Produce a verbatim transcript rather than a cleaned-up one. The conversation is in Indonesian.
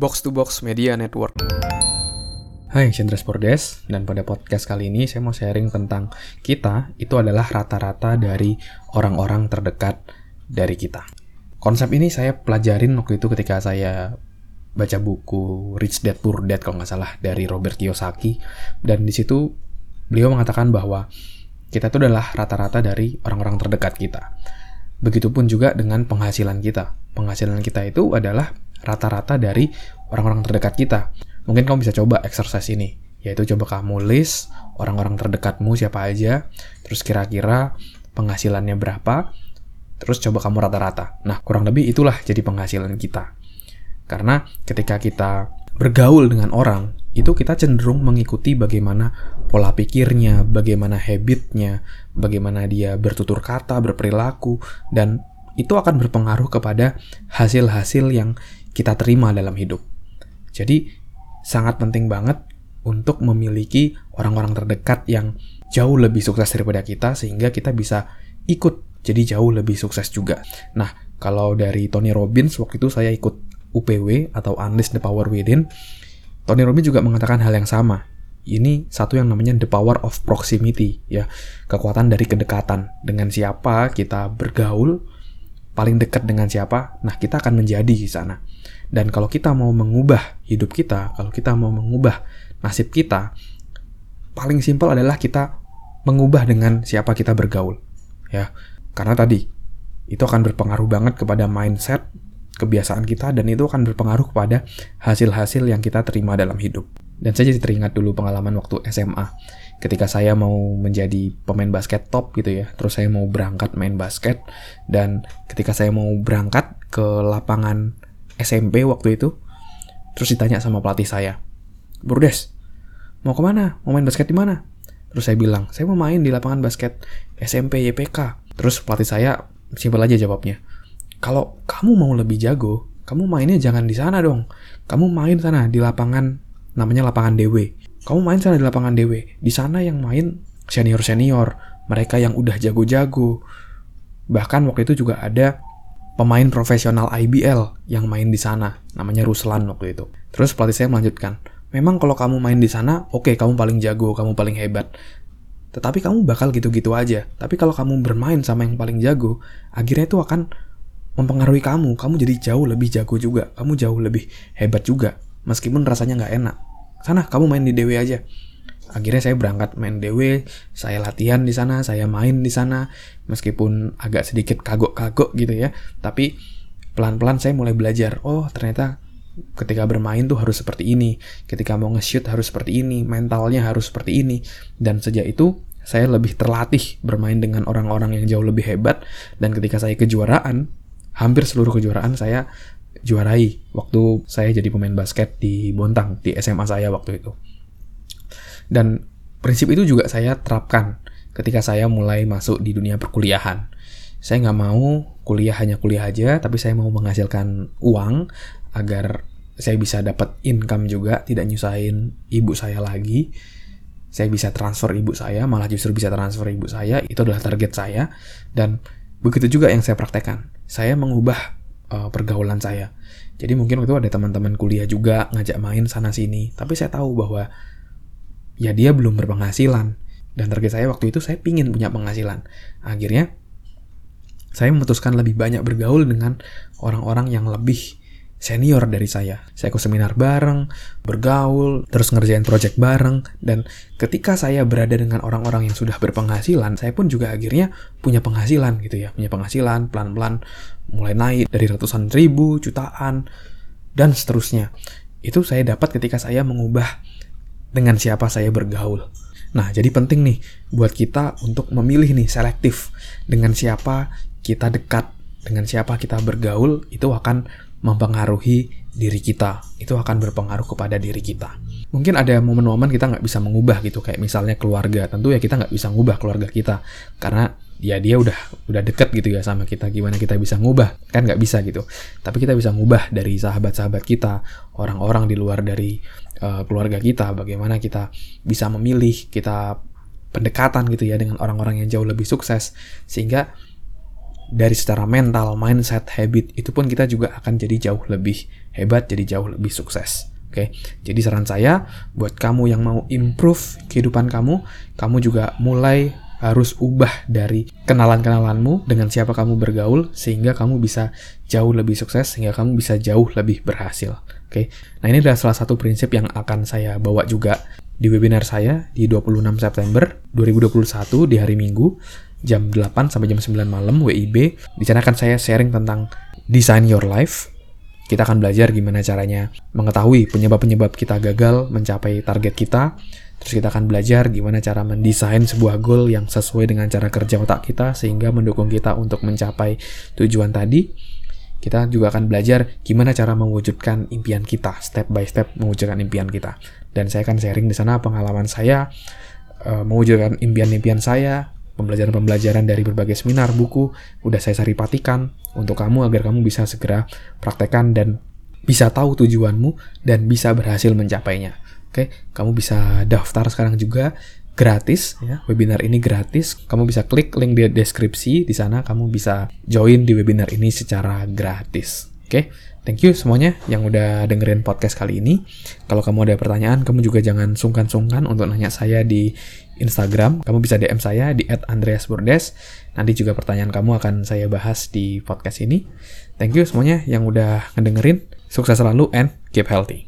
Box to box Media Network. Hai, andreasbordes, dan pada podcast kali ini saya mau sharing tentang kita itu adalah rata-rata dari orang-orang terdekat dari kita. Konsep ini saya pelajarin waktu itu ketika saya baca buku Rich Dad Poor Dad kalau nggak salah dari Robert Kiyosaki, dan di situ beliau mengatakan bahwa kita itu adalah rata-rata dari orang-orang terdekat kita. Begitupun juga dengan penghasilan kita. Penghasilan kita itu adalah rata-rata dari orang-orang terdekat kita. Mungkin kamu bisa coba exercise ini, yaitu coba kamu list orang-orang terdekatmu siapa aja, terus kira-kira penghasilannya berapa, terus coba kamu rata-rata. Nah, kurang lebih itulah jadi penghasilan kita. Karena ketika kita bergaul dengan orang, itu kita cenderung mengikuti bagaimana pola pikirnya, bagaimana habitnya, bagaimana dia bertutur kata, berperilaku, dan itu akan berpengaruh kepada hasil-hasil yang kita terima dalam hidup. Jadi sangat penting banget untuk memiliki orang-orang terdekat yang jauh lebih sukses daripada kita, sehingga kita bisa ikut jadi jauh lebih sukses juga. Nah, kalau dari Tony Robbins, waktu itu saya ikut U P W atau Unleash the Power Within, Tony Robbins juga mengatakan hal yang sama. Ini satu yang namanya the power of proximity, ya, kekuatan dari kedekatan. Dengan siapa kita bergaul, paling dekat dengan siapa, nah kita akan menjadi di sana. Dan kalau kita mau mengubah hidup kita, kalau kita mau mengubah nasib kita, paling simpel adalah kita mengubah dengan siapa kita bergaul, ya. Karena tadi itu akan berpengaruh banget kepada mindset, kebiasaan kita, dan itu akan berpengaruh kepada hasil-hasil yang kita terima dalam hidup. Dan saya jadi teringat dulu pengalaman waktu S M A. Ketika saya mau menjadi pemain basket top gitu ya. Terus saya mau berangkat main basket. Dan ketika saya mau berangkat ke lapangan S M P waktu itu, terus ditanya sama pelatih saya, "Bordes, mau kemana? Mau main basket di mana?" Terus saya bilang, "Saya mau main di lapangan basket S M P Y P K." Terus pelatih saya simpel aja jawabnya, "Kalau kamu mau lebih jago, kamu mainnya jangan di sana dong. Kamu main sana di lapangan, namanya Lapangan Dewe. Kamu main sana di Lapangan Dewe. Di sana yang main senior-senior, mereka yang udah jago-jago. Bahkan waktu itu juga ada pemain profesional I B L yang main di sana, namanya Ruslan waktu itu." Terus pelatih saya melanjutkan, "Memang kalau kamu main di sana, oke, okay, kamu paling jago, kamu paling hebat. Tetapi kamu bakal gitu-gitu aja. Tapi kalau kamu bermain sama yang paling jago, akhirnya itu akan mempengaruhi kamu. Kamu jadi jauh lebih jago juga, kamu jauh lebih hebat juga. Meskipun rasanya gak enak. Sana, kamu main di D W aja." Akhirnya saya berangkat main D W, saya latihan di sana, saya main di sana, meskipun agak sedikit kagok-kagok gitu ya. Tapi pelan-pelan saya mulai belajar, oh ternyata ketika bermain tuh harus seperti ini, ketika mau nge-shoot harus seperti ini, mentalnya harus seperti ini. Dan sejak itu saya lebih terlatih bermain dengan orang-orang yang jauh lebih hebat. Dan ketika saya kejuaraan, hampir seluruh kejuaraan saya juarai waktu saya jadi pemain basket di Bontang, di S M A saya waktu itu. Dan prinsip itu juga saya terapkan ketika saya mulai masuk di dunia perkuliahan. Saya nggak mau kuliah hanya kuliah aja, tapi saya mau menghasilkan uang agar saya bisa dapat income juga, tidak nyusahin ibu saya lagi. Saya bisa transfer ibu saya, malah justru bisa transfer ibu saya, itu adalah target saya. Dan begitu juga yang saya praktekkan. Saya mengubah pergaulan saya. Jadi mungkin waktu itu ada teman-teman kuliah juga ngajak main sana-sini, tapi saya tahu bahwa ya dia belum berpenghasilan, dan target saya waktu itu saya pingin punya penghasilan. Akhirnya saya memutuskan lebih banyak bergaul dengan orang-orang yang lebih senior dari saya. Saya ikut seminar bareng, bergaul, terus ngerjain project bareng, dan ketika saya berada dengan orang-orang yang sudah berpenghasilan, saya pun juga akhirnya punya penghasilan gitu ya, punya penghasilan pelan-pelan, mulai naik dari ratusan ribu, jutaan, dan seterusnya. Itu saya dapat ketika saya mengubah dengan siapa saya bergaul. Nah, jadi penting nih buat kita untuk memilih nih, selektif. Dengan siapa kita dekat, dengan siapa kita bergaul, itu akan mempengaruhi diri kita. Itu akan berpengaruh kepada diri kita. Mungkin ada momen-momen kita nggak bisa mengubah gitu, kayak misalnya keluarga. Tentu ya kita nggak bisa mengubah keluarga kita, karena ya dia udah udah deket gitu ya sama kita. Gimana kita bisa ngubah? Kan nggak bisa gitu. Tapi kita bisa ngubah dari sahabat-sahabat kita, orang-orang di luar dari uh, keluarga kita. Bagaimana kita bisa memilih, kita pendekatan gitu ya dengan orang-orang yang jauh lebih sukses, sehingga dari secara mental, mindset, habit, itu pun kita juga akan jadi jauh lebih hebat, jadi jauh lebih sukses. Oke, jadi saran saya, buat kamu yang mau improve kehidupan kamu, kamu juga mulai harus ubah dari kenalan-kenalanmu, dengan siapa kamu bergaul, sehingga kamu bisa jauh lebih sukses, sehingga kamu bisa jauh lebih berhasil. Oke, nah ini adalah salah satu prinsip yang akan saya bawa juga di webinar saya di dua puluh enam September dua ribu dua puluh satu di hari Minggu jam delapan sampai jam sembilan malam W I B. Di sana akan saya sharing tentang Design Your Life. Kita akan belajar gimana caranya mengetahui penyebab-penyebab kita gagal mencapai target kita. Terus kita akan belajar gimana cara mendesain sebuah goal yang sesuai dengan cara kerja otak kita sehingga mendukung kita untuk mencapai tujuan tadi. Kita juga akan belajar gimana cara mewujudkan impian kita, step by step mewujudkan impian kita. Dan saya akan sharing di sana pengalaman saya mewujudkan impian-impian saya, pembelajaran-pembelajaran dari berbagai seminar, buku, udah saya saripatikan untuk kamu agar kamu bisa segera praktekkan dan bisa tahu tujuanmu dan bisa berhasil mencapainya. Oke, kamu bisa daftar sekarang juga, gratis ya. Webinar ini gratis. Kamu bisa klik link di deskripsi, di sana kamu bisa join di webinar ini secara gratis. Oke, thank you semuanya yang udah dengerin podcast kali ini. Kalau kamu ada pertanyaan, kamu juga jangan sungkan-sungkan untuk nanya saya di Instagram. Kamu bisa D M saya di et andreasbordes. Nanti juga pertanyaan kamu akan saya bahas di podcast ini. Thank you semuanya yang udah ngedengerin. Sukses selalu and keep healthy.